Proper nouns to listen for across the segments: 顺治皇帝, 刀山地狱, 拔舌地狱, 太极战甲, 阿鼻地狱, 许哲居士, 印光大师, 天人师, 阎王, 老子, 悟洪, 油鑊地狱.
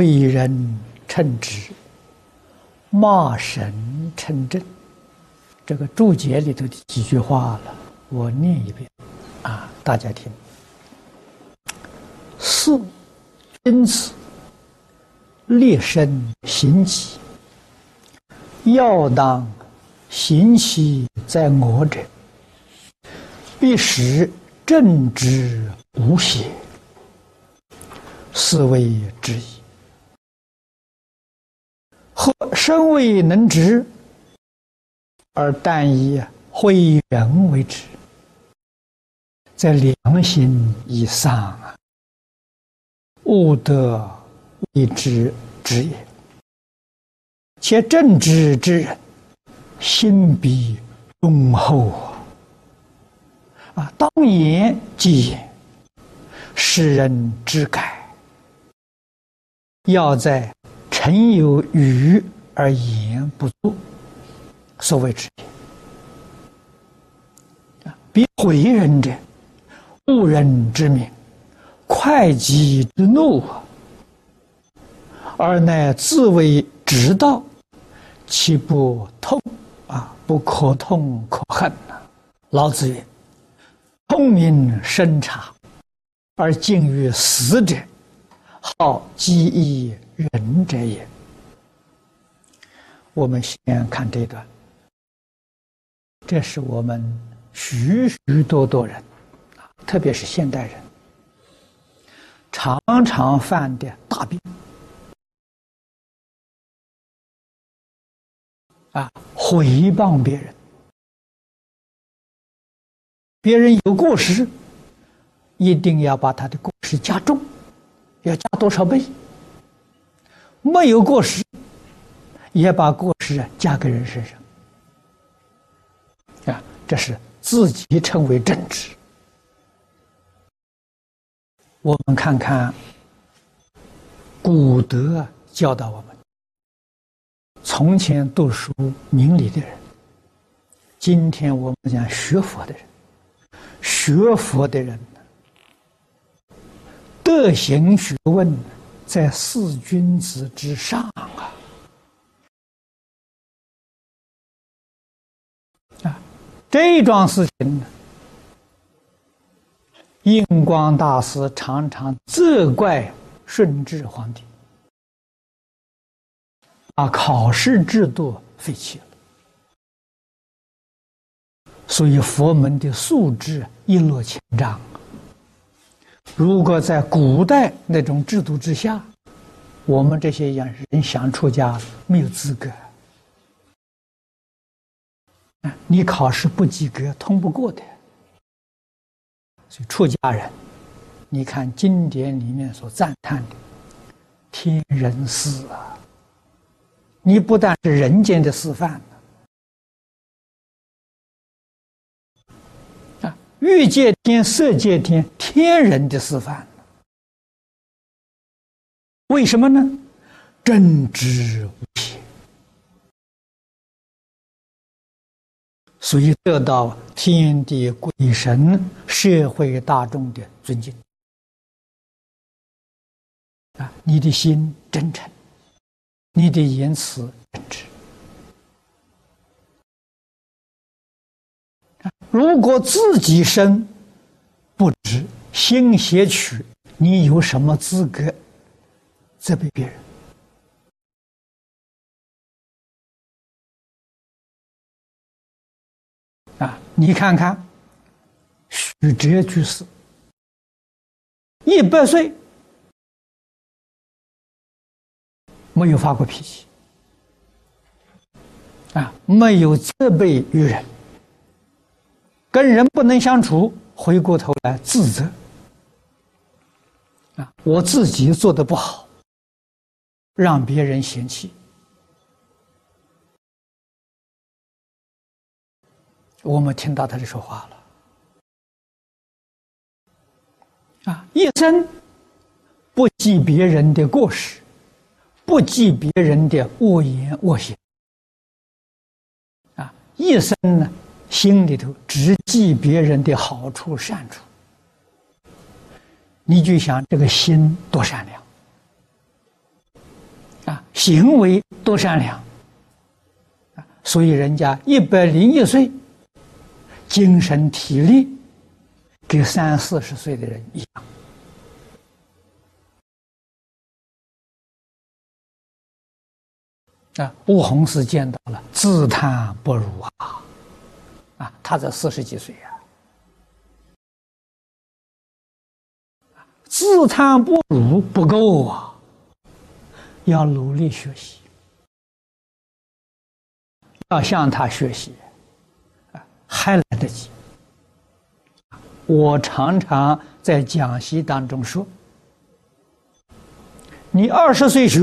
诲人称职，骂神称正。这个注解里头的几句话了，我念一遍，大家听。四，君子立身行己，要当行其在我者，必使正直无邪，是谓直矣。或身未能直，而但以诲人为直，在良心以上勿得谓之直也。且正直之人，心比忠厚当言即言，使人知改。要在臣有余而言不足，所谓直也。别毁人者，误人之名，会己之怒，而乃自为直道，其不痛不可痛可恨老子曰：“痛民生察，而近于死者，好积以仁者也。”我们先看这段，这是我们许多人，特别是现代人，常常犯的大病毁谤别人，别人有过失，一定要把他的过失加重。要加多少倍？没有过失，也把过失加给人身上。这是自己称为正直。我们看看古德教导我们，从前读书明理的人，今天我们讲学佛的人，学佛的人德行学问在四君子之上这一桩事情呢，印光大师常常责怪顺治皇帝，把考试制度废弃了，所以佛门的素质一落千丈。如果在古代那种制度之下，我们这些人想出家没有资格，你考试不及格，通不过的。所以出家人，你看经典里面所赞叹的天人师你不但是人间的示范欲界天、色界天，天人的示范。为什么呢？正直无邪，所以得到天地鬼神、社会大众的尊敬。你的心真诚，你的言辞正直。如果自己身不直，心邪曲，你有什么资格责备别人？你看看许哲居士，100岁没有发过脾气，没有责备于人。跟人不能相处，回过头来自责我自己做得不好，让别人嫌弃，我们听到他就说话了一生不记别人的过失，不记别人的恶言恶行一生呢，心里头只记别人的好处善处，你就想这个心多善良啊，行为都善良，啊，所以人家101岁，精神体力跟30、40岁的人一样。 啊，悟洪是见到了，自叹不如啊！啊，他才40几岁呀、啊，自叹不如不够啊，要努力学习，要向他学习，啊，还来得及。我常常在讲席当中说，你20岁学，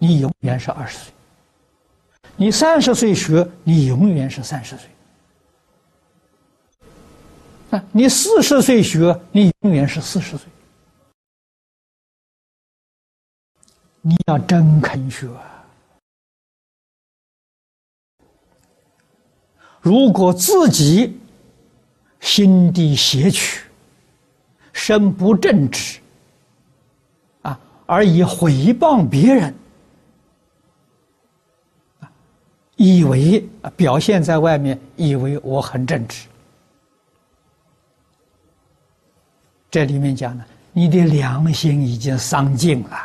你永远是20岁。 你30岁学，你永远是30岁；啊，你40岁学，你永远是40岁。你要真肯学。如果自己心地邪曲，身不正直，啊，而以毁谤别人。 以为表现在外面，以为我很正直。这里面讲呢，你的良心已经丧尽了。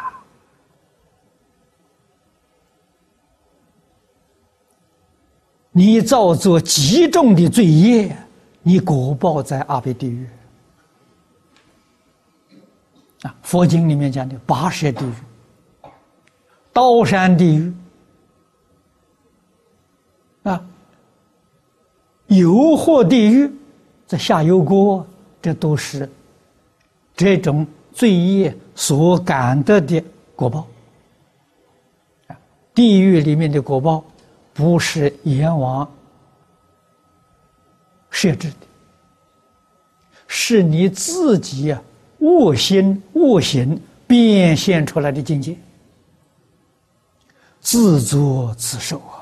你造作极重的罪业，你果报在阿鼻地狱。啊，佛经里面讲的拔舌地狱、刀山地狱。 啊，油火地狱，这下油锅，这都是这种罪业所感得的果报。啊，地狱里面的果报，不是阎王设置的，是你自己恶心恶行变现出来的境界，自作自受啊。